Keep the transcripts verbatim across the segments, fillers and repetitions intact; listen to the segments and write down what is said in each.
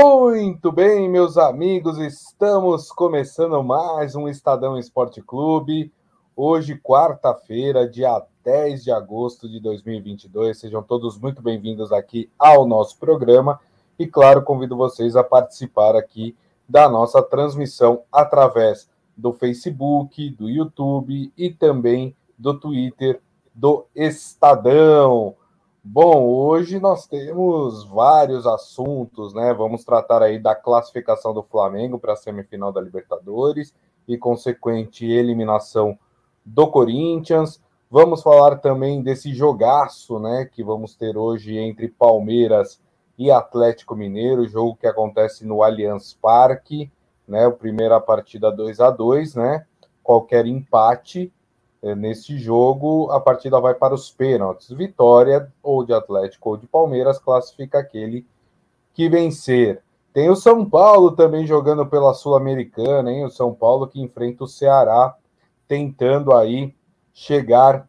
Muito bem, meus amigos, estamos começando mais um Estadão Esporte Clube. Hoje, quarta-feira, dia dez de agosto de dois mil e vinte e dois. Sejam todos muito bem-vindos aqui ao nosso programa. E, claro, convido vocês a participar aqui da nossa transmissão através do Facebook, do YouTube e também do Twitter do Estadão. Bom, hoje nós temos vários assuntos, né? Vamos tratar aí da classificação do Flamengo para a semifinal da Libertadores e consequente eliminação do Corinthians. Vamos falar também desse jogaço, né, que vamos ter hoje entre Palmeiras e Atlético Mineiro, jogo que acontece no Allianz Parque, né? A primeira partida dois a dois, né? Qualquer empate nesse jogo, a partida vai para os pênaltis. Vitória ou de Atlético ou de Palmeiras classifica aquele que vencer. Tem o São Paulo também jogando pela Sul-Americana, hein? O São Paulo que enfrenta o Ceará, tentando aí chegar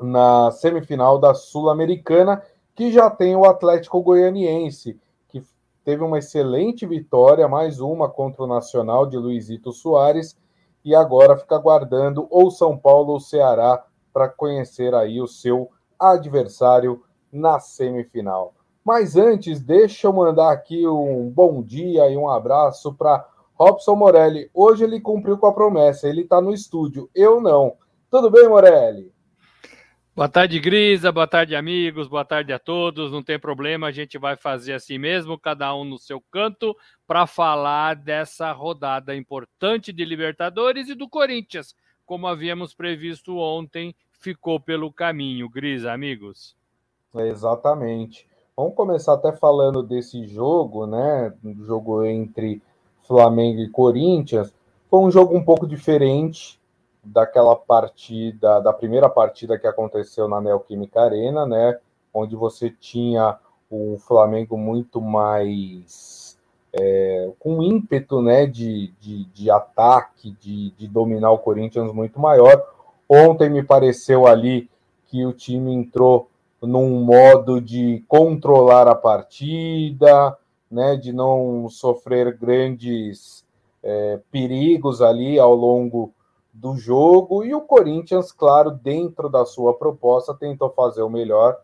na semifinal da Sul-Americana, que já tem o Atlético Goianiense, que teve uma excelente vitória, mais uma contra o Nacional de Luizito Soares, e agora fica aguardando ou São Paulo ou Ceará para conhecer aí o seu adversário na semifinal. Mas antes, deixa eu mandar aqui um bom dia e um abraço para Robson Morelli. Hoje ele cumpriu com a promessa, ele está no estúdio, eu não. Tudo bem, Morelli? Boa tarde, Grisa, boa tarde, amigos, boa tarde a todos. Não tem problema, a gente vai fazer assim mesmo, cada um no seu canto, para falar dessa rodada importante de Libertadores e do Corinthians. Como havíamos previsto ontem, ficou pelo caminho, Grisa, amigos. Exatamente. Vamos começar até falando desse jogo, né? Um jogo entre Flamengo e Corinthians. Foi um jogo um pouco diferente daquela partida, da primeira partida que aconteceu na Neo Química Arena, né? Onde você tinha o Flamengo muito mais É, com ímpeto, né, de, de, de ataque, de, de dominar o Corinthians muito maior. Ontem me pareceu ali que o time entrou num modo de controlar a partida, né, de não sofrer grandes é, perigos ali ao longo do jogo, e o Corinthians, claro, dentro da sua proposta, tentou fazer o melhor,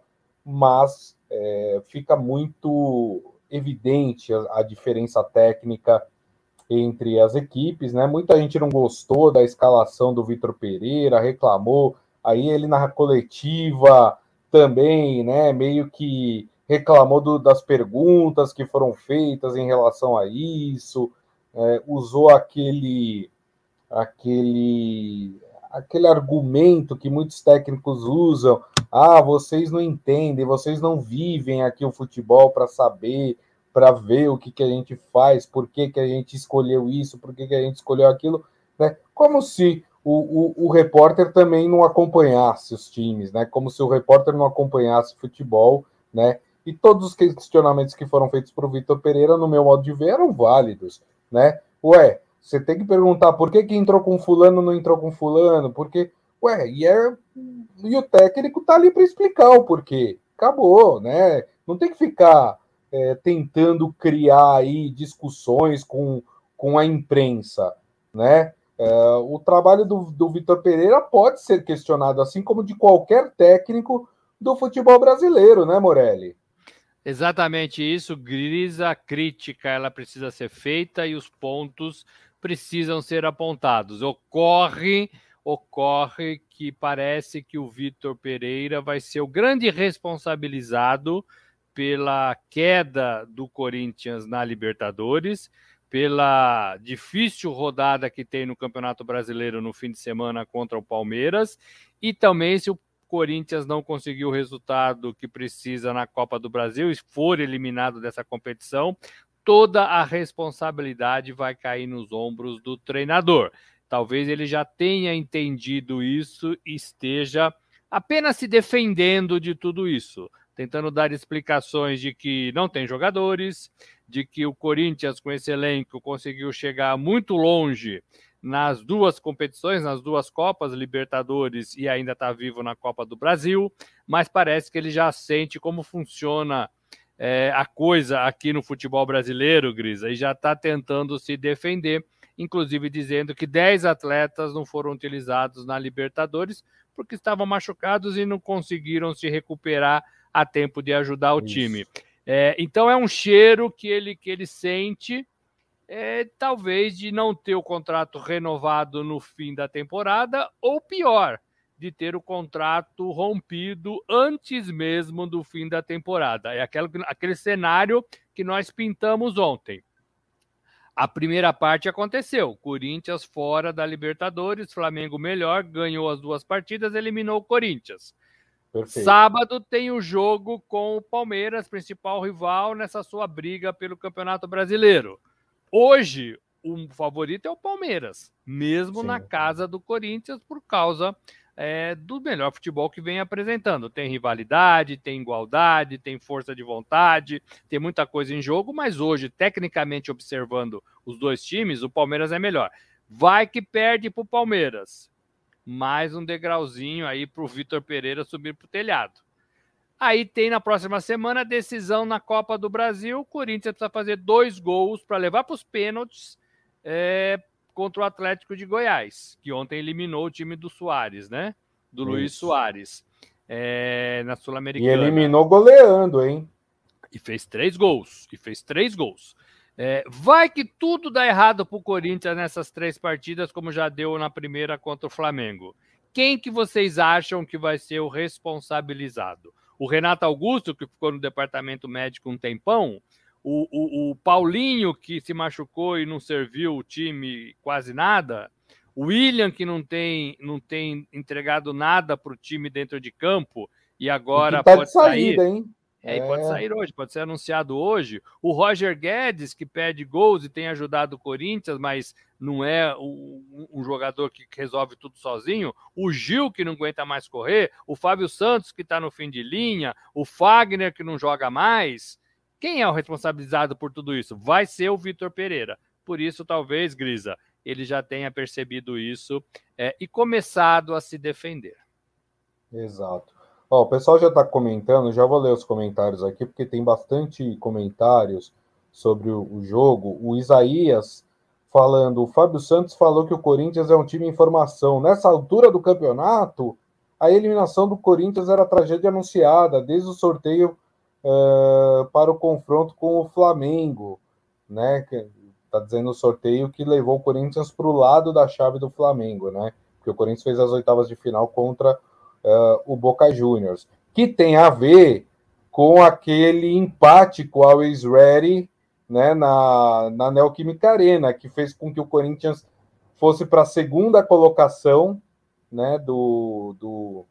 mas é, fica muito evidente a, a diferença técnica entre as equipes, né? Muita gente não gostou da escalação do Vitor Pereira, reclamou, aí ele na coletiva também, né, meio que reclamou do, das perguntas que foram feitas em relação a isso, é, usou aquele, aquele, aquele argumento que muitos técnicos usam. Ah, vocês não entendem, vocês não vivem aqui o futebol para saber, para ver o que, que a gente faz, por que, que a gente escolheu isso, por que, que a gente escolheu aquilo, né? Como se o, o, o repórter também não acompanhasse os times, né? Como se o repórter não acompanhasse o futebol, né? E todos os questionamentos que foram feitos para o Vitor Pereira, no meu modo de ver, eram válidos, né? Ué, você tem que perguntar por que, que entrou com fulano, não entrou com fulano, por que... Ué, e, é... e o técnico tá ali para explicar o porquê. Acabou, né? Não tem que ficar é, tentando criar aí discussões com, com a imprensa, né? É, o trabalho do, do Vitor Pereira pode ser questionado, assim como de qualquer técnico do futebol brasileiro, né, Morelli? Exatamente isso, Grisa. A crítica, ela precisa ser feita e os pontos precisam ser apontados. Ocorre... Ocorre que parece que o Vitor Pereira vai ser o grande responsabilizado pela queda do Corinthians na Libertadores, pela difícil rodada que tem no Campeonato Brasileiro no fim de semana contra o Palmeiras, e também se o Corinthians não conseguir o resultado que precisa na Copa do Brasil e for eliminado dessa competição, toda a responsabilidade vai cair nos ombros do treinador. Talvez ele já tenha entendido isso e esteja apenas se defendendo de tudo isso, tentando dar explicações de que não tem jogadores, de que o Corinthians, com esse elenco, conseguiu chegar muito longe nas duas competições, nas duas Copas, Libertadores, e ainda está vivo na Copa do Brasil, mas parece que ele já sente como funciona é, a coisa aqui no futebol brasileiro, Grisa, e já está tentando se defender, inclusive dizendo que dez atletas não foram utilizados na Libertadores porque estavam machucados e não conseguiram se recuperar a tempo de ajudar o Isso. time. É, então é um cheiro que ele, que ele sente, é, talvez de não ter o contrato renovado no fim da temporada, ou pior, de ter o contrato rompido antes mesmo do fim da temporada. É aquele, aquele cenário que nós pintamos ontem. A primeira parte aconteceu, Corinthians fora da Libertadores, Flamengo melhor, ganhou as duas partidas, eliminou o Corinthians. Perfeito. Sábado tem o jogo com o Palmeiras, principal rival nessa sua briga pelo Campeonato Brasileiro. Hoje, o favorito é o Palmeiras, mesmo Sim. na casa do Corinthians, por causa é, do melhor futebol que vem apresentando. Tem rivalidade, tem igualdade, tem força de vontade, tem muita coisa em jogo, mas hoje, tecnicamente observando os dois times, o Palmeiras é melhor. Vai que perde pro Palmeiras. Mais um degrauzinho aí pro Vitor Pereira subir pro telhado. Aí tem na próxima semana decisão na Copa do Brasil. O Corinthians precisa fazer dois gols para levar para os pênaltis é, contra o Atlético de Goiás, que ontem eliminou o time do Soares, né? Do Isso. Luiz Soares, é, na Sul-Americana. E eliminou goleando, hein? E fez três gols. E fez três gols. É, vai que tudo dá errado para o Corinthians nessas três partidas, como já deu na primeira contra o Flamengo. Quem que vocês acham que vai ser o responsabilizado? O Renato Augusto, que ficou no departamento médico um tempão, o, o, o Paulinho, que se machucou e não serviu o time quase nada, o William, que não tem, não tem entregado nada para o time dentro de campo e agora tá pode saída, sair. Hein? É, é. E pode sair hoje, pode ser anunciado hoje. O Roger Guedes, que perde gols e tem ajudado o Corinthians, mas não é um jogador que resolve tudo sozinho, o Gil, que não aguenta mais correr, o Fábio Santos, que está no fim de linha, o Fagner, que não joga mais. Quem é o responsabilizado por tudo isso? Vai ser o Vitor Pereira. Por isso, talvez, Grisa, ele já tenha percebido isso é, e começado a se defender. Exato. Ó, o pessoal já está comentando, já vou ler os comentários aqui, porque tem bastante comentários sobre o, o jogo. O Isaías falando, o Fábio Santos falou que o Corinthians é um time em formação. Nessa altura do campeonato, a eliminação do Corinthians era tragédia anunciada, desde o sorteio uh, para o confronto com o Flamengo, né? Está dizendo o sorteio que levou o Corinthians para o lado da chave do Flamengo, né? Porque o Corinthians fez as oitavas de final contra Uh, o Boca Juniors, que tem a ver com aquele empate com a Always Ready, né, na, na Neo Química Arena, que fez com que o Corinthians fosse para a segunda colocação, né, do, do,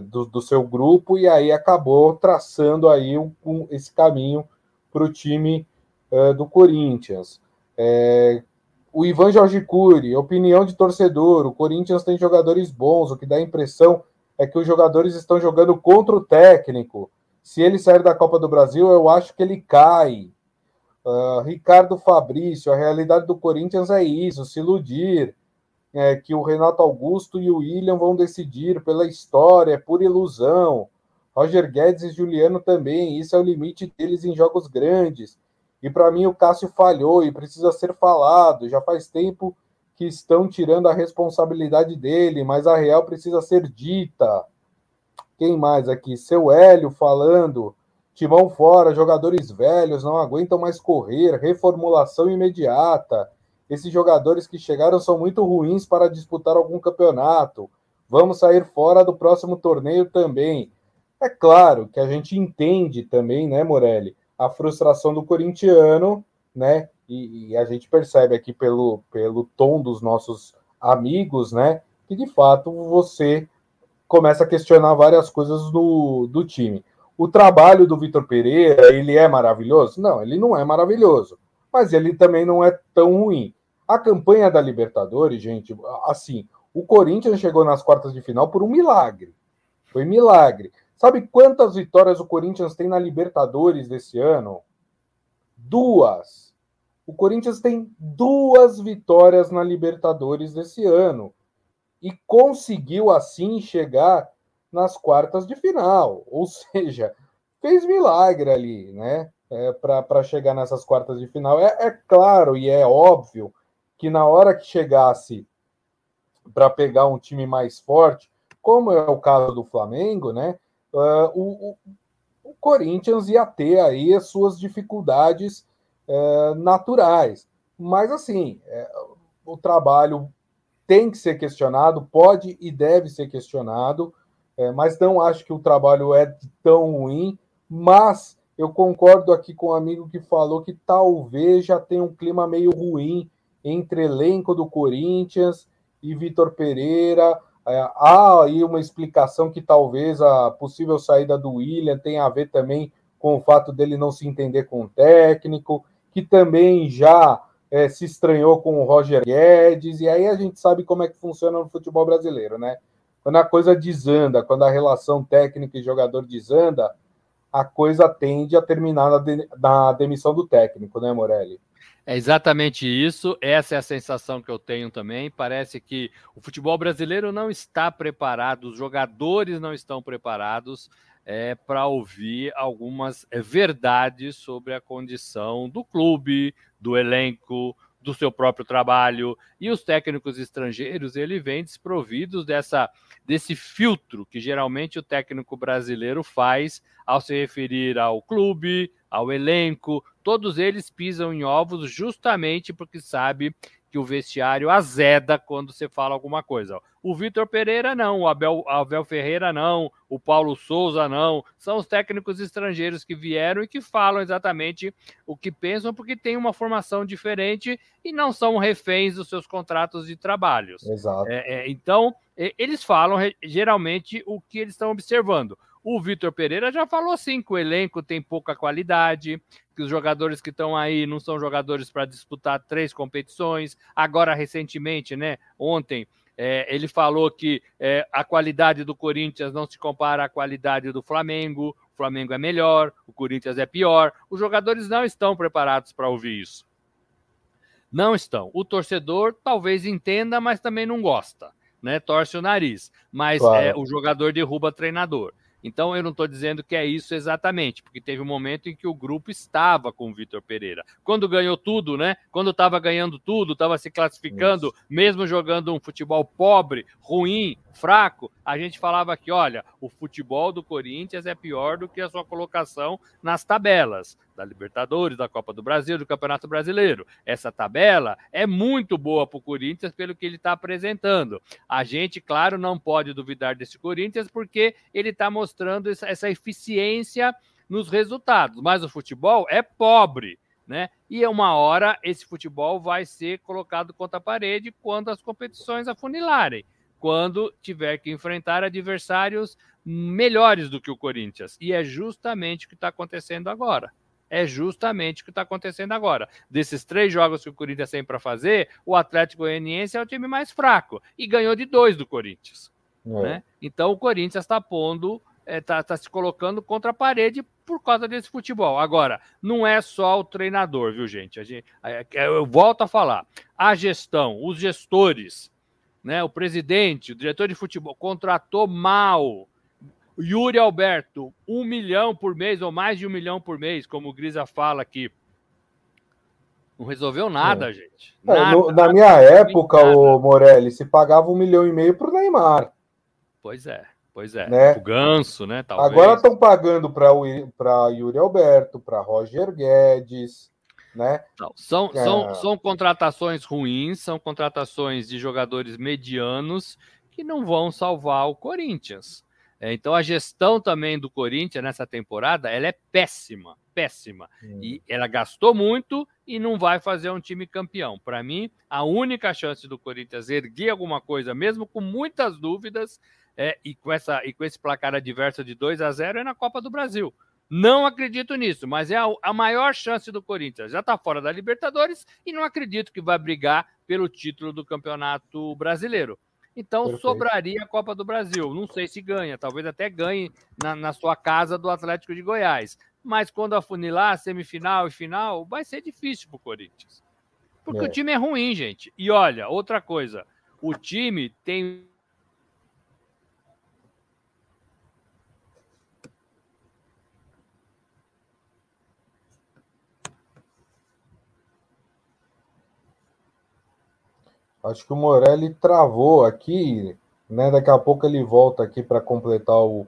do, do seu grupo, e aí acabou traçando aí um, um, esse caminho para o time uh, do Corinthians. É... O Ivan Jorge Cury, opinião de torcedor, o Corinthians tem jogadores bons, o que dá a impressão é que os jogadores estão jogando contra o técnico. Se ele sair da Copa do Brasil, eu acho que ele cai. Uh, Ricardo Fabrício, a realidade do Corinthians é isso, se iludir, é, que o Renato Augusto e o William vão decidir pela história, por ilusão. Roger Guedes e Juliano também, isso é o limite deles em jogos grandes. E para mim o Cássio falhou e precisa ser falado, já faz tempo que estão tirando a responsabilidade dele, mas a real precisa ser dita. Quem mais aqui? Seu Hélio falando, timão fora, jogadores velhos, não aguentam mais correr, reformulação imediata. Esses jogadores que chegaram são muito ruins para disputar algum campeonato. Vamos sair fora do próximo torneio também. É claro que a gente entende também, né, Morelli, a frustração do corintiano, né? E, e a gente percebe aqui pelo, pelo tom dos nossos amigos, né, que de fato você começa a questionar várias coisas do, do time. O trabalho do Vitor Pereira, ele é maravilhoso? Não, ele não é maravilhoso, mas ele também não é tão ruim. A campanha da Libertadores, gente, assim, o Corinthians chegou nas quartas de final por um milagre. Foi milagre. Sabe quantas vitórias o Corinthians tem na Libertadores desse ano? Duas. O Corinthians tem duas vitórias na Libertadores desse ano. E conseguiu, assim, chegar nas quartas de final. Ou seja, fez milagre ali, né? É, para chegar nessas quartas de final. É, é claro e é óbvio que na hora que chegasse para pegar um time mais forte, como é o caso do Flamengo, né? Uh, o, o Corinthians ia ter aí as suas dificuldades uh, naturais. Mas, assim, é, o trabalho tem que ser questionado, pode e deve ser questionado, é, mas não acho que o trabalho é tão ruim, mas eu concordo aqui com o um amigo que falou que talvez já tenha um clima meio ruim entre elenco do Corinthians e Vitor Pereira. É, há aí uma explicação que talvez a possível saída do William tenha a ver também com o fato dele não se entender com o técnico, que também já é, se estranhou com o Roger Guedes, e aí a gente sabe como é que funciona no futebol brasileiro, né? Quando a coisa desanda, quando a relação técnica e jogador desanda, a coisa tende a terminar na, de, na demissão do técnico, né, Morelli? É exatamente isso, essa é a sensação que eu tenho também, parece que o futebol brasileiro não está preparado, os jogadores não estão preparados é, para ouvir algumas verdades sobre a condição do clube, do elenco, do seu próprio trabalho, e os técnicos estrangeiros, ele vem desprovidos dessa, desse filtro que geralmente o técnico brasileiro faz ao se referir ao clube, ao elenco. Todos eles pisam em ovos justamente porque sabe que o vestiário azeda quando você fala alguma coisa. O Vitor Pereira não, o Abel, Abel Ferreira não, o Paulo Souza não. São os técnicos estrangeiros que vieram e que falam exatamente o que pensam porque tem uma formação diferente e não são reféns dos seus contratos de trabalho. Exato. É, é, então, eles falam geralmente o que eles estão observando. O Vitor Pereira já falou sim que o elenco tem pouca qualidade, que os jogadores que estão aí não são jogadores para disputar três competições. Agora, recentemente, né? Ontem, é, ele falou que é, a qualidade do Corinthians não se compara à qualidade do Flamengo. O Flamengo é melhor, o Corinthians é pior. Os jogadores não estão preparados para ouvir isso. Não estão. O torcedor talvez entenda, mas também não gosta, né? Torce o nariz. Mas claro. é, o jogador derruba treinador. Então, eu não estou dizendo que é isso exatamente, porque teve um momento em que o grupo estava com o Vitor Pereira. Quando ganhou tudo, né? Quando estava ganhando tudo, estava se classificando, isso. mesmo jogando um futebol pobre, ruim, fraco, a gente falava que, olha, o futebol do Corinthians é pior do que a sua colocação nas tabelas da Libertadores, da Copa do Brasil, do Campeonato Brasileiro. Essa tabela é muito boa para o Corinthians pelo que ele está apresentando. A gente, claro, não pode duvidar desse Corinthians porque ele está mostrando essa eficiência nos resultados, mas o futebol é pobre, né? E uma hora esse futebol vai ser colocado contra a parede quando as competições afunilarem, quando tiver que enfrentar adversários melhores do que o Corinthians. E é justamente o que está acontecendo agora. É justamente o que está acontecendo agora. Desses três jogos que o Corinthians tem para fazer, o Atlético Goianiense é o time mais fraco e ganhou de dois do Corinthians. É. Né? Então o Corinthians está pondo, está tá se colocando contra a parede por causa desse futebol. Agora, não é só o treinador, viu, gente? A gente eu volto a falar. A gestão, os gestores, né? O presidente, o diretor de futebol, contratou mal. Yuri Alberto, um milhão por mês ou mais de um milhão por mês, como o Grisa fala aqui. Não resolveu nada, é. gente. Nada, é, no, na nada, minha nada, época, o Morelli, se pagava um milhão e meio para o Neymar. Pois é, pois é. Né? O Ganso, né? Talvez. Agora estão pagando para Yuri Alberto, para Roger Guedes. Né? Não, são, é... são, são contratações ruins, são contratações de jogadores medianos que não vão salvar o Corinthians. Então, a gestão também do Corinthians nessa temporada, ela é péssima, péssima. Hum. E ela gastou muito e não vai fazer um time campeão. Para mim, a única chance do Corinthians erguer alguma coisa, mesmo com muitas dúvidas, é, e, com essa, e com esse placar adverso de dois a zero, é na Copa do Brasil. Não acredito nisso, mas é a, a maior chance do Corinthians. Já está fora da Libertadores e não acredito que vai brigar pelo título do Campeonato Brasileiro. Então, Perfeito. sobraria a Copa do Brasil. Não sei se ganha, talvez até ganhe na, na sua casa do Atlético de Goiás. Mas quando afunilar, semifinal e final, vai ser difícil pro Corinthians. Porque é. o time é ruim, gente. E olha, outra coisa, o time tem... Acho que o Morelli travou aqui, né? Daqui a pouco ele volta aqui para completar o,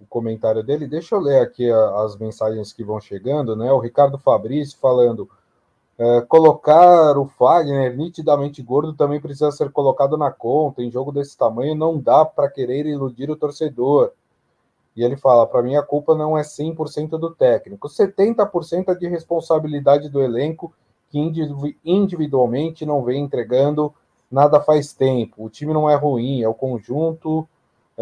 o comentário dele. Deixa eu ler aqui a, as mensagens que vão chegando, né? O Ricardo Fabrício falando... É, colocar o Fagner nitidamente gordo também precisa ser colocado na conta. Em jogo desse tamanho não dá para querer iludir o torcedor. E ele fala, para mim a culpa não é cem por cento do técnico, setenta por cento é de responsabilidade do elenco, que individualmente não vem entregando nada faz tempo. O time não é ruim, é o conjunto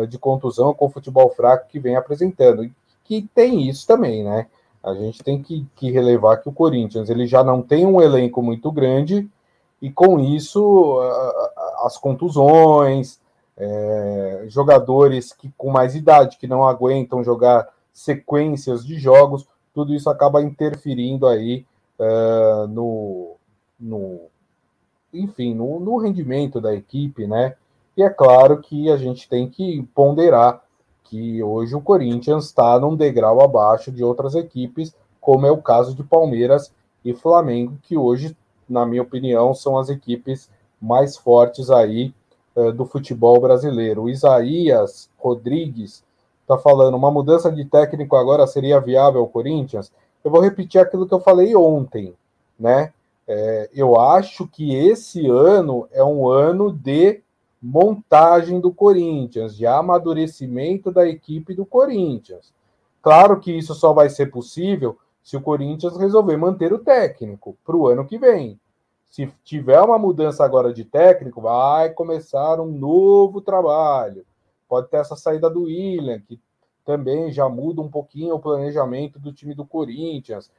de contusão com o futebol fraco que vem apresentando, e que tem isso também, né? A gente tem que, que relevar que o Corinthians ele já não tem um elenco muito grande, e com isso as contusões, é, jogadores que, com mais idade, que não aguentam jogar sequências de jogos, tudo isso acaba interferindo aí é, no, no, enfim, no, no rendimento da equipe, né? E é claro que a gente tem que ponderar que hoje o Corinthians está num degrau abaixo de outras equipes, como é o caso de Palmeiras e Flamengo, que hoje, na minha opinião, são as equipes mais fortes aí eh, do futebol brasileiro. O Isaías Rodrigues está falando, uma mudança de técnico agora seria viável ao Corinthians? Eu vou repetir aquilo que eu falei ontem, né? É, eu acho que esse ano é um ano de montagem do Corinthians, de amadurecimento da equipe do Corinthians. Claro que isso só vai ser possível se o Corinthians resolver manter o técnico para o ano que vem. Se tiver uma mudança agora de técnico, vai começar um novo trabalho. Pode ter essa saída do Willian, que também já muda um pouquinho o planejamento do time do Corinthians.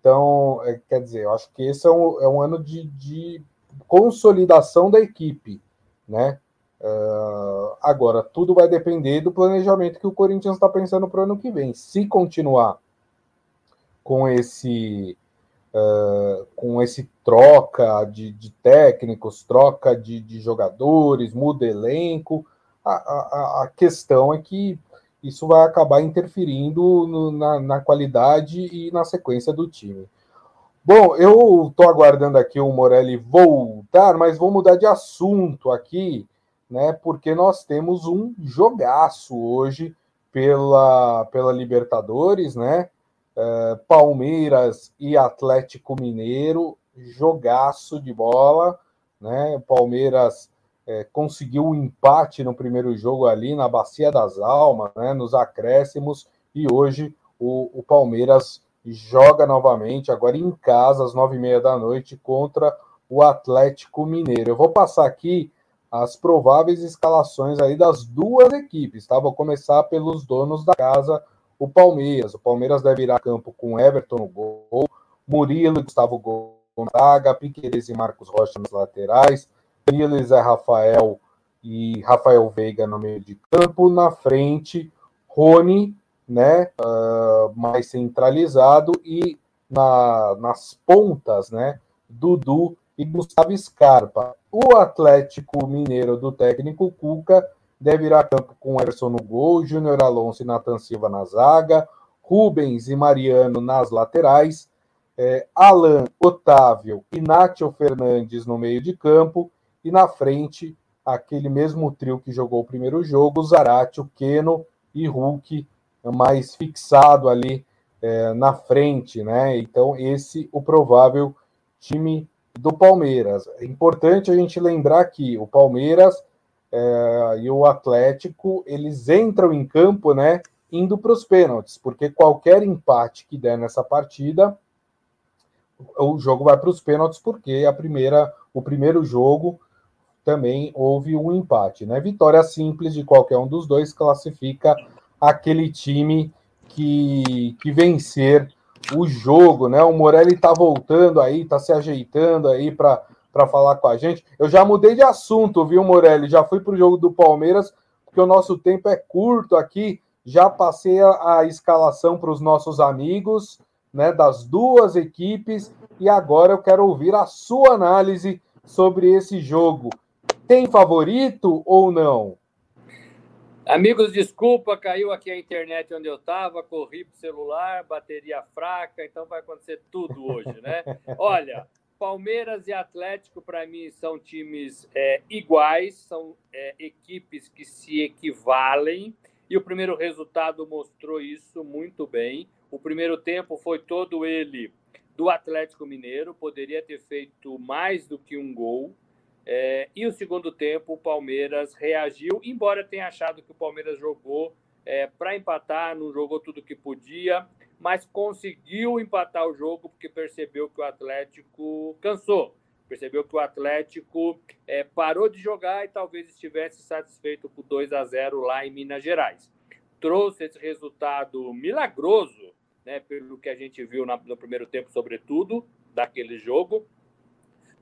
Então, quer dizer, eu acho que esse é um, é um ano de, de consolidação da equipe, né? Uh, agora, tudo vai depender do planejamento que o Corinthians está pensando para o ano que vem. Se continuar com esse uh, com esse troca de, de técnicos, troca de, de jogadores, muda elenco, a, a, a questão é que isso vai acabar interferindo no, na, na qualidade e na sequência do time. Bom, eu estou aguardando aqui o Morelli voltar, mas vou mudar de assunto aqui, né? Porque nós temos um jogaço hoje pela, pela Libertadores, né? É, Palmeiras e Atlético Mineiro, jogaço de bola, né? Palmeiras é, conseguiu um empate no primeiro jogo ali na Bacia das Almas, né? Nos acréscimos, e hoje o, o Palmeiras joga novamente, agora em casa, às nove e meia da noite, contra o Atlético Mineiro. Eu vou passar aqui as prováveis escalações aí das duas equipes, tá? Vou começar pelos donos da casa, o Palmeiras. O Palmeiras deve ir a campo com Everton no gol, Murilo, Gustavo Gonzaga, Piquerez e Marcos Rocha nos laterais, Danilo e Zé Rafael e Rafael Veiga no meio de campo. Na frente, Rony, né, uh, mais centralizado, e na, nas pontas, né, Dudu e Gustavo Scarpa. O Atlético Mineiro do técnico Cuca deve ir a campo com Everson no gol, Júnior Alonso e Nathan Silva na zaga, Rubens e Mariano nas laterais, eh, Alan, Otávio e Nátio Fernandes no meio de campo, e na frente aquele mesmo trio que jogou o primeiro jogo, Zarate, Keno e Hulk, mais fixado ali é, na frente, né? Então, esse o provável time do Palmeiras. É importante a gente lembrar que o Palmeiras é, e o Atlético, eles entram em campo, né, indo para os pênaltis, porque qualquer empate que der nessa partida, o jogo vai para os pênaltis, porque a primeira, o primeiro jogo também houve um empate, né? Vitória simples de qualquer um dos dois classifica aquele time que, que vencer o jogo, né? O Morelli tá voltando aí, tá se ajeitando aí para para falar com a gente. Eu já mudei de assunto, viu, Morelli? Já fui pro jogo do Palmeiras, porque o nosso tempo é curto aqui. Já passei a, a escalação para os nossos amigos, né, das duas equipes, e agora eu quero ouvir a sua análise sobre esse jogo. Tem favorito ou não? Amigos, desculpa, caiu aqui a internet onde eu estava, corri pro celular, bateria fraca, então vai acontecer tudo hoje, né? Olha, Palmeiras e Atlético, para mim, são times é, iguais, são é, equipes que se equivalem, e o primeiro resultado mostrou isso muito bem. O primeiro tempo foi todo ele do Atlético Mineiro, poderia ter feito mais do que um gol, é, e o segundo tempo o Palmeiras reagiu, embora tenha achado que o Palmeiras jogou é, para empatar, não jogou tudo que podia, mas conseguiu empatar o jogo porque percebeu que o Atlético cansou, percebeu que o Atlético é, parou de jogar e talvez estivesse satisfeito com dois a zero lá em Minas Gerais. Trouxe esse resultado milagroso, né, pelo que a gente viu na, no primeiro tempo, sobretudo, daquele jogo.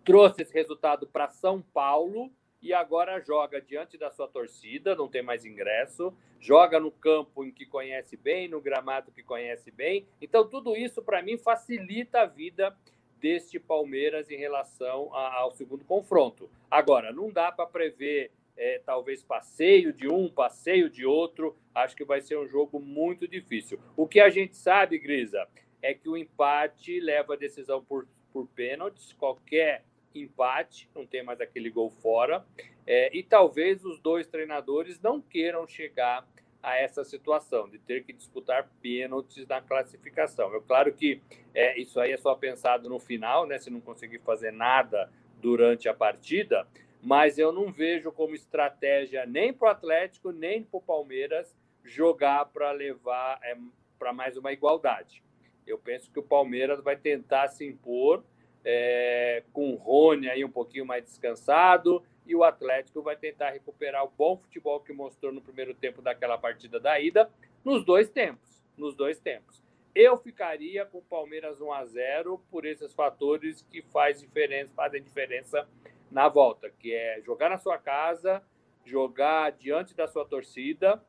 Trouxe esse resultado para São Paulo e agora joga diante da sua torcida, não tem mais ingresso, joga no campo em que conhece bem, no gramado que conhece bem. Então, tudo isso, para mim, facilita a vida deste Palmeiras em relação a, ao segundo confronto. Agora, não dá para prever, é, talvez, passeio de um, passeio de outro. Acho que vai ser um jogo muito difícil. O que a gente sabe, Grisa, é que o empate leva a decisão por, por pênaltis, qualquer empate, não tem mais aquele gol fora, é, e talvez os dois treinadores não queiram chegar a essa situação de ter que disputar pênaltis na classificação. É claro que é, isso aí é só pensado no final, né, se não conseguir fazer nada durante a partida, mas eu não vejo como estratégia nem para o Atlético, nem para o Palmeiras jogar para levar é, para mais uma igualdade. Eu penso que o Palmeiras vai tentar se impor, É, com o Rony aí um pouquinho mais descansado, e o Atlético vai tentar recuperar o bom futebol que mostrou no primeiro tempo daquela partida da ida, nos dois tempos, nos dois tempos. Eu ficaria com o Palmeiras um a zero por esses fatores que faz diferença, fazem diferença na volta, que é jogar na sua casa, jogar diante da sua torcida,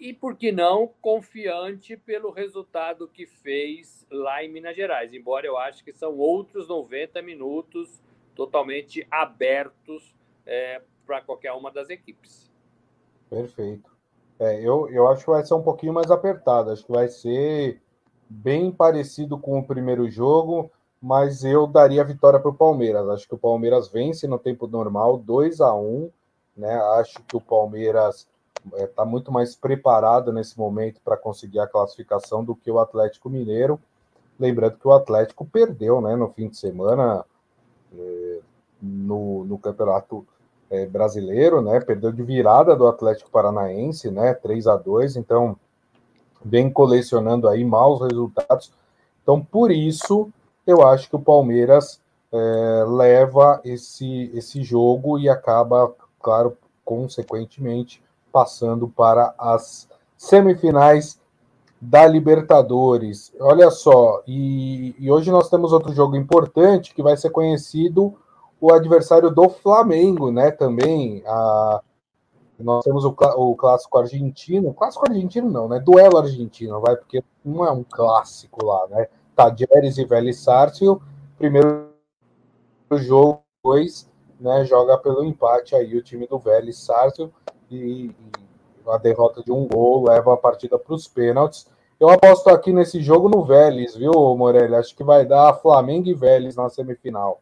e, por que não, confiante pelo resultado que fez lá em Minas Gerais, embora eu acho que são outros noventa minutos totalmente abertos é, para qualquer uma das equipes. Perfeito. É, eu, eu acho que vai ser um pouquinho mais apertado, acho que vai ser bem parecido com o primeiro jogo, mas eu daria a vitória para o Palmeiras. Acho que o Palmeiras vence no tempo normal, dois a um, né? Acho que o Palmeiras está muito mais preparado nesse momento para conseguir a classificação do que o Atlético Mineiro. Lembrando que o Atlético perdeu, né, no fim de semana eh, no, no Campeonato eh, Brasileiro, né, perdeu de virada do Atlético Paranaense, né, três a dois, então vem colecionando aí maus resultados. Então, por isso, eu acho que o Palmeiras eh, leva esse, esse jogo e acaba, claro, consequentemente, passando para as semifinais da Libertadores. Olha só, e, e hoje nós temos outro jogo importante que vai ser conhecido o adversário do Flamengo, né? Também a, nós temos o, o clássico argentino, clássico argentino não, né? Duelo argentino, vai, porque não é um clássico lá, né? Talleres e Vélez Sarsfield, primeiro jogo, depois, né? Joga pelo empate aí o time do Vélez Sarsfield. E a derrota de um gol leva a partida para os pênaltis. Eu aposto aqui nesse jogo no Vélez, viu, Morelli? Acho que vai dar Flamengo e Vélez na semifinal.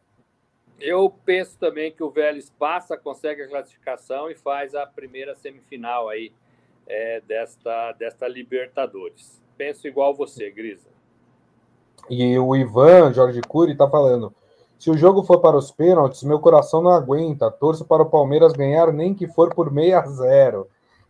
Eu penso também que o Vélez passa, consegue a classificação e faz a primeira semifinal aí é, desta, desta Libertadores. Penso igual você, Grisa. E o Ivan Jorge Cury está falando: se o jogo for para os pênaltis, meu coração não aguenta. Torço para o Palmeiras ganhar, nem que for por seis a zero.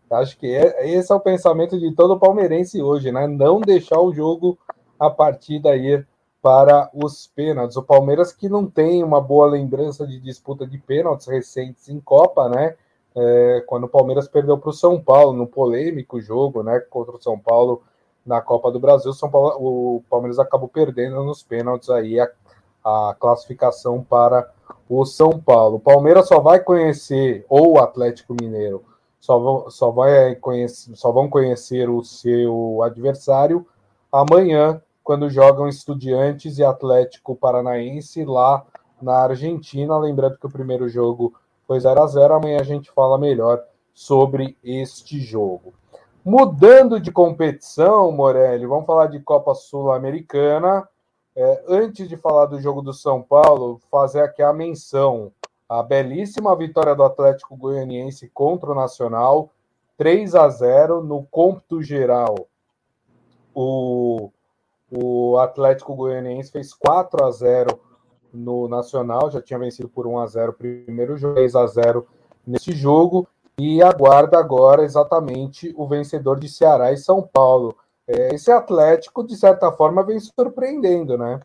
Acho que é, esse é o pensamento de todo palmeirense hoje, né? Não deixar o jogo, a partida ir para os pênaltis. O Palmeiras que não tem uma boa lembrança de disputa de pênaltis recentes em Copa, né? É, quando o Palmeiras perdeu para o São Paulo, no polêmico jogo, né? Contra o São Paulo na Copa do Brasil, São Paulo, o Palmeiras acabou perdendo nos pênaltis aí a a classificação para o São Paulo. O Palmeiras só vai conhecer, ou o Atlético Mineiro, só vão, só vai conhecer, só vão conhecer o seu adversário amanhã, quando jogam Estudiantes e Atlético Paranaense lá na Argentina. Lembrando que o primeiro jogo foi zero a zero, amanhã a gente fala melhor sobre este jogo. Mudando de competição, Morelli, vamos falar de Copa Sul-Americana. É, antes de falar do jogo do São Paulo, fazer aqui a menção à belíssima vitória do Atlético Goianiense contra o Nacional, três a zero, no cômputo geral. O, o Atlético Goianiense fez quatro a zero no Nacional, já tinha vencido por um a zero o primeiro jogo, três a zero nesse jogo, e aguarda agora exatamente o vencedor de Ceará e São Paulo. Esse Atlético, de certa forma, vem surpreendendo, né?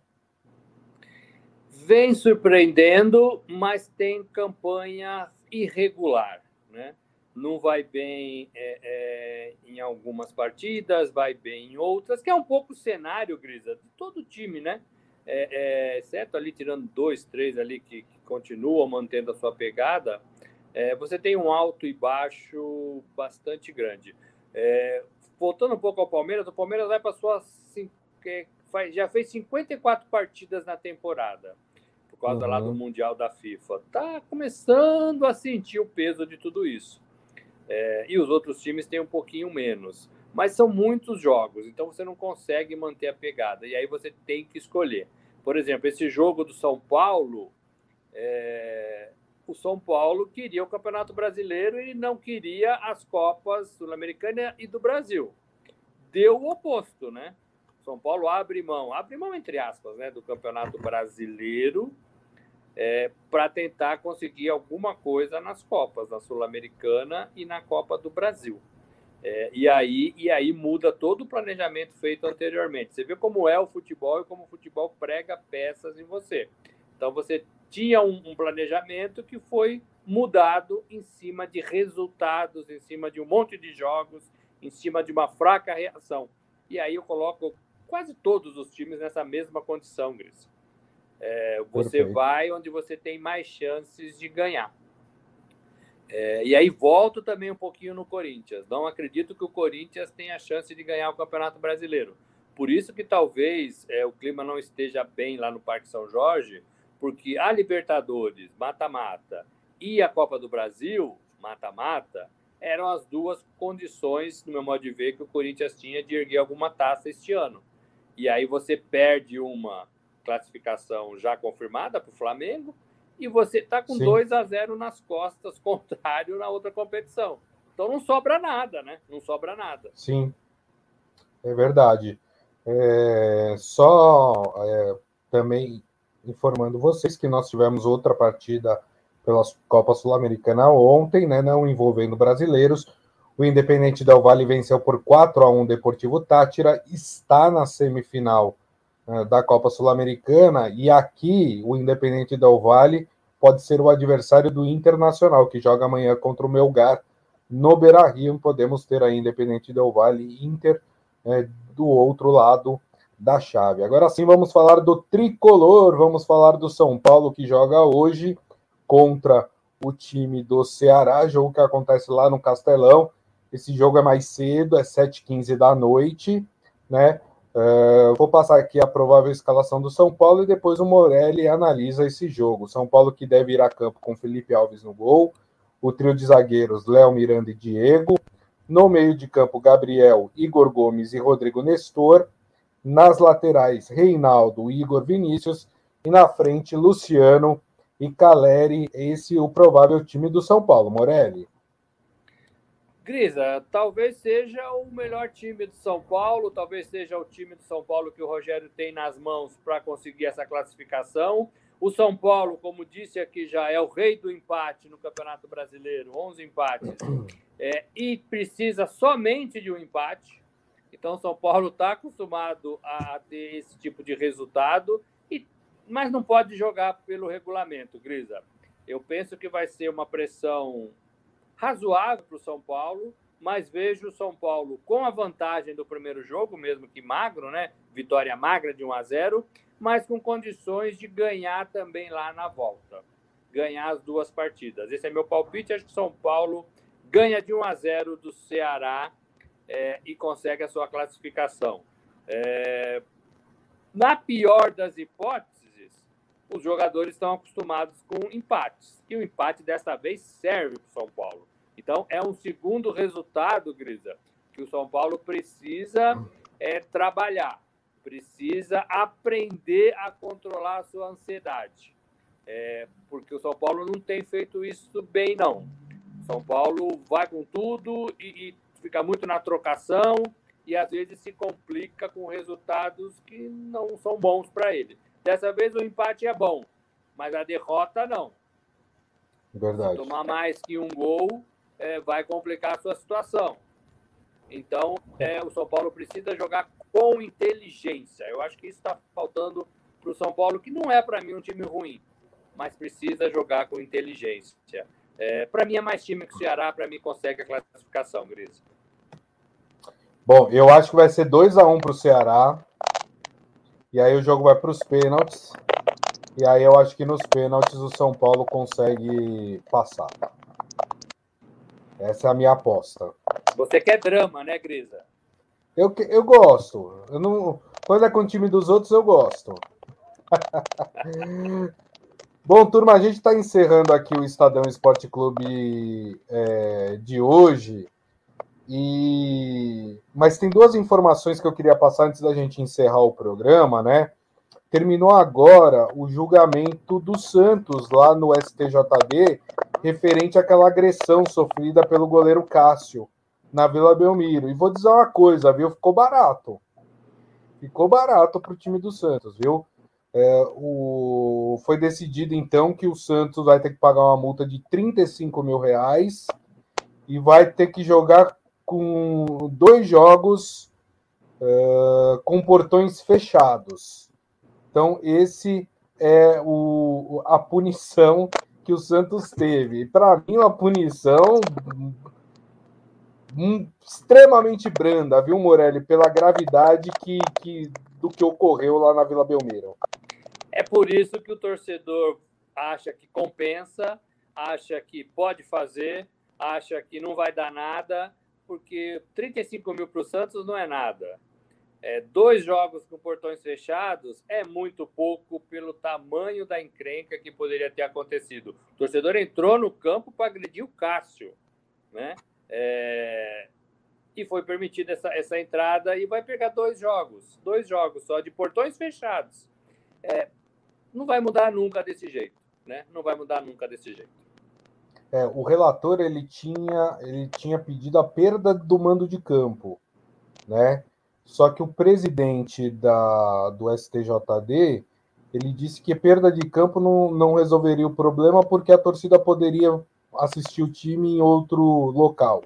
Vem surpreendendo, mas tem campanha irregular, né? Não vai bem é, é, em algumas partidas, vai bem em outras, que é um pouco o cenário, Grisa, de todo time, né? É, é, exceto ali, tirando dois, três ali que, que continuam mantendo a sua pegada, é, você tem um alto e baixo bastante grande. É, voltando um pouco ao Palmeiras, o Palmeiras vai para suas já fez cinquenta e quatro partidas na temporada, por causa uhum. lá do Mundial da FIFA. Está começando a sentir o peso de tudo isso. É, e os outros times têm um pouquinho menos. Mas são muitos jogos, então você não consegue manter a pegada. E aí você tem que escolher. Por exemplo, esse jogo do São Paulo, é... o São Paulo queria o Campeonato Brasileiro e não queria as Copas Sul-Americana e do Brasil. Deu o oposto, né? São Paulo abre mão, abre mão entre aspas, né, do Campeonato Brasileiro é... para tentar conseguir alguma coisa nas Copas, na Sul-Americana e na Copa do Brasil. É, e, aí, e aí muda todo o planejamento feito anteriormente. Você vê como é o futebol e como o futebol prega peças em você. Então você tinha um, um planejamento que foi mudado em cima de resultados, em cima de um monte de jogos, em cima de uma fraca reação. E aí eu coloco quase todos os times nessa mesma condição, Gris. É, você Perfeito. Vai onde você tem mais chances de ganhar. É, e aí volto também um pouquinho no Corinthians. Não acredito que o Corinthians tenha a chance de ganhar o Campeonato Brasileiro. Por isso que talvez é, o clima não esteja bem lá no Parque São Jorge, porque a Libertadores, mata-mata, e a Copa do Brasil, mata-mata, eram as duas condições, no meu modo de ver, que o Corinthians tinha de erguer alguma taça este ano. E aí você perde uma classificação já confirmada para o Flamengo, e você está com Sim. dois a zero nas costas, contrário na outra competição. Então não sobra nada, né? Não sobra nada. Sim, é verdade. É, só é, também informando vocês que nós tivemos outra partida pela Copa Sul-Americana ontem, né? Não envolvendo brasileiros. O Independiente del Valle venceu por quatro a um o Deportivo Táchira, está na semifinal da Copa Sul-Americana, e aqui o Independiente del Valle pode ser o adversário do Internacional, que joga amanhã contra o Melgar no Beira-Rio. Podemos ter aí Independiente del Valle e Inter é, do outro lado da chave. Agora sim, vamos falar do tricolor, vamos falar do São Paulo, que joga hoje contra o time do Ceará, jogo que acontece lá no Castelão. Esse jogo é mais cedo, é sete e quinze da noite, né? Uh, vou passar aqui a provável escalação do São Paulo e depois o Morelli analisa esse jogo. São Paulo que deve ir a campo com Felipe Alves no gol, o trio de zagueiros Léo, Miranda e Diego, no meio de campo Gabriel, Igor Gomes e Rodrigo Nestor, nas laterais Reinaldo e Igor Vinícius, e na frente Luciano e Caleri. Esse é o provável time do São Paulo, Morelli. Grisa, talvez seja o melhor time do São Paulo, talvez seja o time do São Paulo que o Rogério tem nas mãos para conseguir essa classificação. O São Paulo, como disse aqui já, é o rei do empate no Campeonato Brasileiro, onze empates, é, e precisa somente de um empate. Então, o São Paulo está acostumado a ter esse tipo de resultado, e, mas não pode jogar pelo regulamento, Grisa. Eu penso que vai ser uma pressão razoável para o São Paulo, mas vejo o São Paulo com a vantagem do primeiro jogo, mesmo que magro, né? Vitória magra de um a zero, mas com condições de ganhar também lá na volta. Ganhar as duas partidas. Esse é meu palpite, acho que o São Paulo ganha de um a zero do Ceará é, e consegue a sua classificação. É, na pior das hipóteses, os jogadores estão acostumados com empates. E o empate, desta vez, serve para o São Paulo. Então, é um segundo resultado, Grisa, que o São Paulo precisa é, trabalhar. precisa aprender a controlar a sua ansiedade, é, porque o São Paulo não tem feito isso bem, não. São Paulo vai com tudo e, e fica muito na trocação e, às vezes, se complica com resultados que não são bons para ele. Dessa vez, o empate é bom, mas a derrota, não. Verdade. Se tomar mais que um gol, é, vai complicar a sua situação. Então, é, o São Paulo precisa jogar com inteligência. Eu acho que isso está faltando para o São Paulo, que não é, para mim, um time ruim, mas precisa jogar com inteligência. É, para mim é mais time que o Ceará, para mim consegue a classificação, Gris. Bom, eu acho que vai ser dois a um para o Ceará, e aí o jogo vai para os pênaltis, e aí eu acho que nos pênaltis o São Paulo consegue passar. Essa é a minha aposta. Você quer drama, né, Grisa? Eu, eu gosto. Eu não, quando é com o time dos outros, eu gosto. Bom, turma, a gente está encerrando aqui o Estadão Esporte Clube é, de hoje. E... Mas tem duas informações que eu queria passar antes da gente encerrar o programa, né? Terminou agora o julgamento do Santos lá no S T J D, referente àquela agressão sofrida pelo goleiro Cássio na Vila Belmiro. E vou dizer uma coisa, viu? Ficou barato. Ficou barato para o time do Santos, viu? É, o... Foi decidido, então, que o Santos vai ter que pagar uma multa de trinta e cinco mil reais e vai ter que jogar com dois jogos uh, com portões fechados. Então, esse é o, a punição que o Santos teve. Para mim, uma punição um, extremamente branda, viu, Morelli? Pela gravidade que, que, do que ocorreu lá na Vila Belmiro. É por isso que o torcedor acha que compensa, acha que pode fazer, acha que não vai dar nada, porque trinta e cinco mil para o Santos não é nada. É, dois jogos com portões fechados é muito pouco pelo tamanho da encrenca que poderia ter acontecido. O torcedor entrou no campo para agredir o Cássio, né? É, e foi permitida essa, essa entrada e vai pegar dois jogos, dois jogos só de portões fechados. É, não vai mudar nunca desse jeito, né? Não vai mudar nunca desse jeito. É, o relator ele tinha, ele tinha pedido a perda do mando de campo, né? Só que o presidente da, do S T J D ele disse que perda de campo não, não resolveria o problema porque a torcida poderia assistir o time em outro local,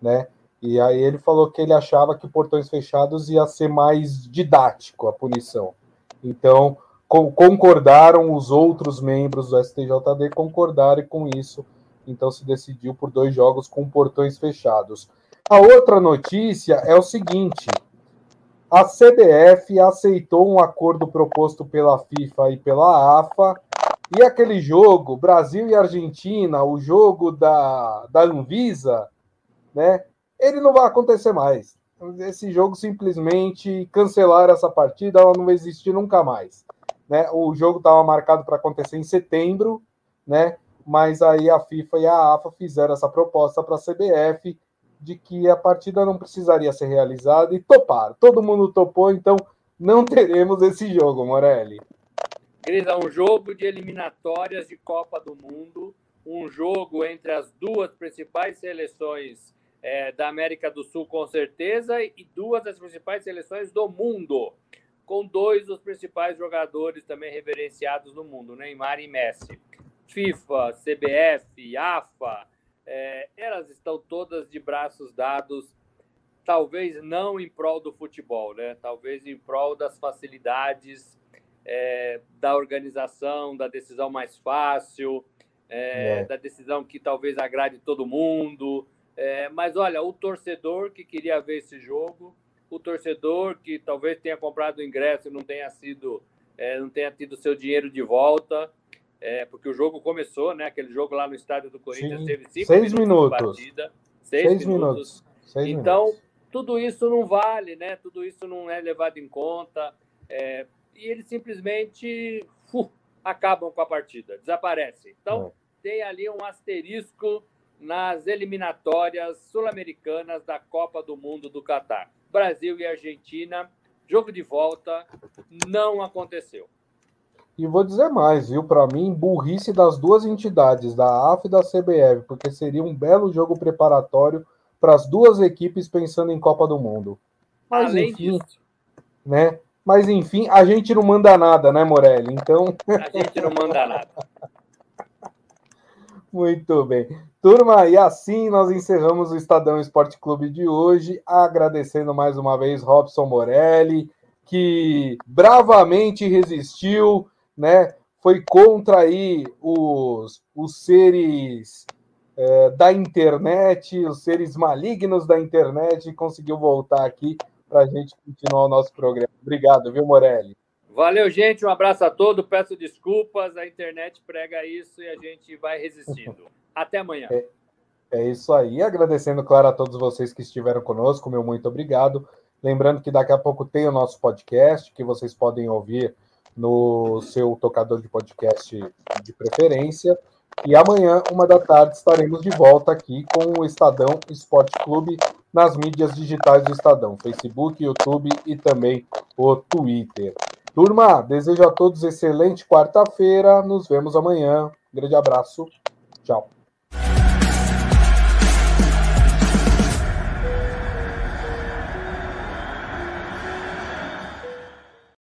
né? E aí ele falou que ele achava que portões fechados ia ser mais didático a punição. Então, concordaram os outros membros do S T J D, concordaram com isso. Então, se decidiu por dois jogos com portões fechados. A outra notícia é o seguinte. A C B F aceitou um acordo proposto pela FIFA e pela A F A. E aquele jogo, Brasil e Argentina, o jogo da, da Anvisa, né, ele não vai acontecer mais. Esse jogo simplesmente cancelaram essa partida, ela não vai existir nunca mais, né? O jogo estava marcado para acontecer em setembro, né? Mas aí a FIFA e a A F A fizeram essa proposta para a C B F de que a partida não precisaria ser realizada e toparam. Todo mundo topou, então não teremos esse jogo, Morelli. Cris, é um jogo de eliminatórias de Copa do Mundo, um jogo entre as duas principais seleções É, da América do Sul, com certeza, e duas das principais seleções do mundo, com dois dos principais jogadores também reverenciados no mundo, Neymar e Messi. FIFA, C B F, A F A, é, elas estão todas de braços dados, talvez não em prol do futebol, né? Talvez em prol das facilidades, é, da organização, da decisão mais fácil, é, é. da decisão que talvez agrade todo mundo. É, mas olha, o torcedor que queria ver esse jogo, o torcedor que talvez tenha comprado o ingresso e não tenha sido, é, não tenha tido seu dinheiro de volta, é, porque o jogo começou, né? Aquele jogo lá no estádio do Corinthians. Sim, teve cinco seis minutos de partida, seis, seis minutos. minutos. Seis então, minutos. Tudo isso não vale, né? Tudo isso não é levado em conta. É, e eles simplesmente uh, acabam com a partida, desaparecem. Então, é. tem ali um asterisco nas eliminatórias sul-americanas da Copa do Mundo do Catar. Brasil e Argentina jogo de volta não aconteceu. E vou dizer mais, viu? Para mim, burrice das duas entidades, da A F e da C B F, porque seria um belo jogo preparatório para as duas equipes pensando em Copa do Mundo. Mas, Além enfim, disso. Né? Mas, enfim, a gente não manda nada, né, Morelli? Então... A gente não manda nada. Muito bem. Turma, e assim nós encerramos o Estadão Esporte Clube de hoje, agradecendo mais uma vez Robson Morelli, que bravamente resistiu, né? Foi contra aí os, os seres é, da internet, os seres malignos da internet, e conseguiu voltar aqui para a gente continuar o nosso programa. Obrigado, viu, Morelli? Valeu, gente, um abraço a todos, peço desculpas, a internet prega isso e a gente vai resistindo. Até amanhã. É, é isso aí, agradecendo, claro, a todos vocês que estiveram conosco, meu muito obrigado. Lembrando que daqui a pouco tem o nosso podcast, que vocês podem ouvir no seu tocador de podcast de preferência. E amanhã, uma da tarde, estaremos de volta aqui com o Estadão Esporte Clube nas mídias digitais do Estadão, Facebook, YouTube e também o Twitter. Turma, desejo a todos excelente quarta-feira. Nos vemos amanhã. Grande abraço. Tchau.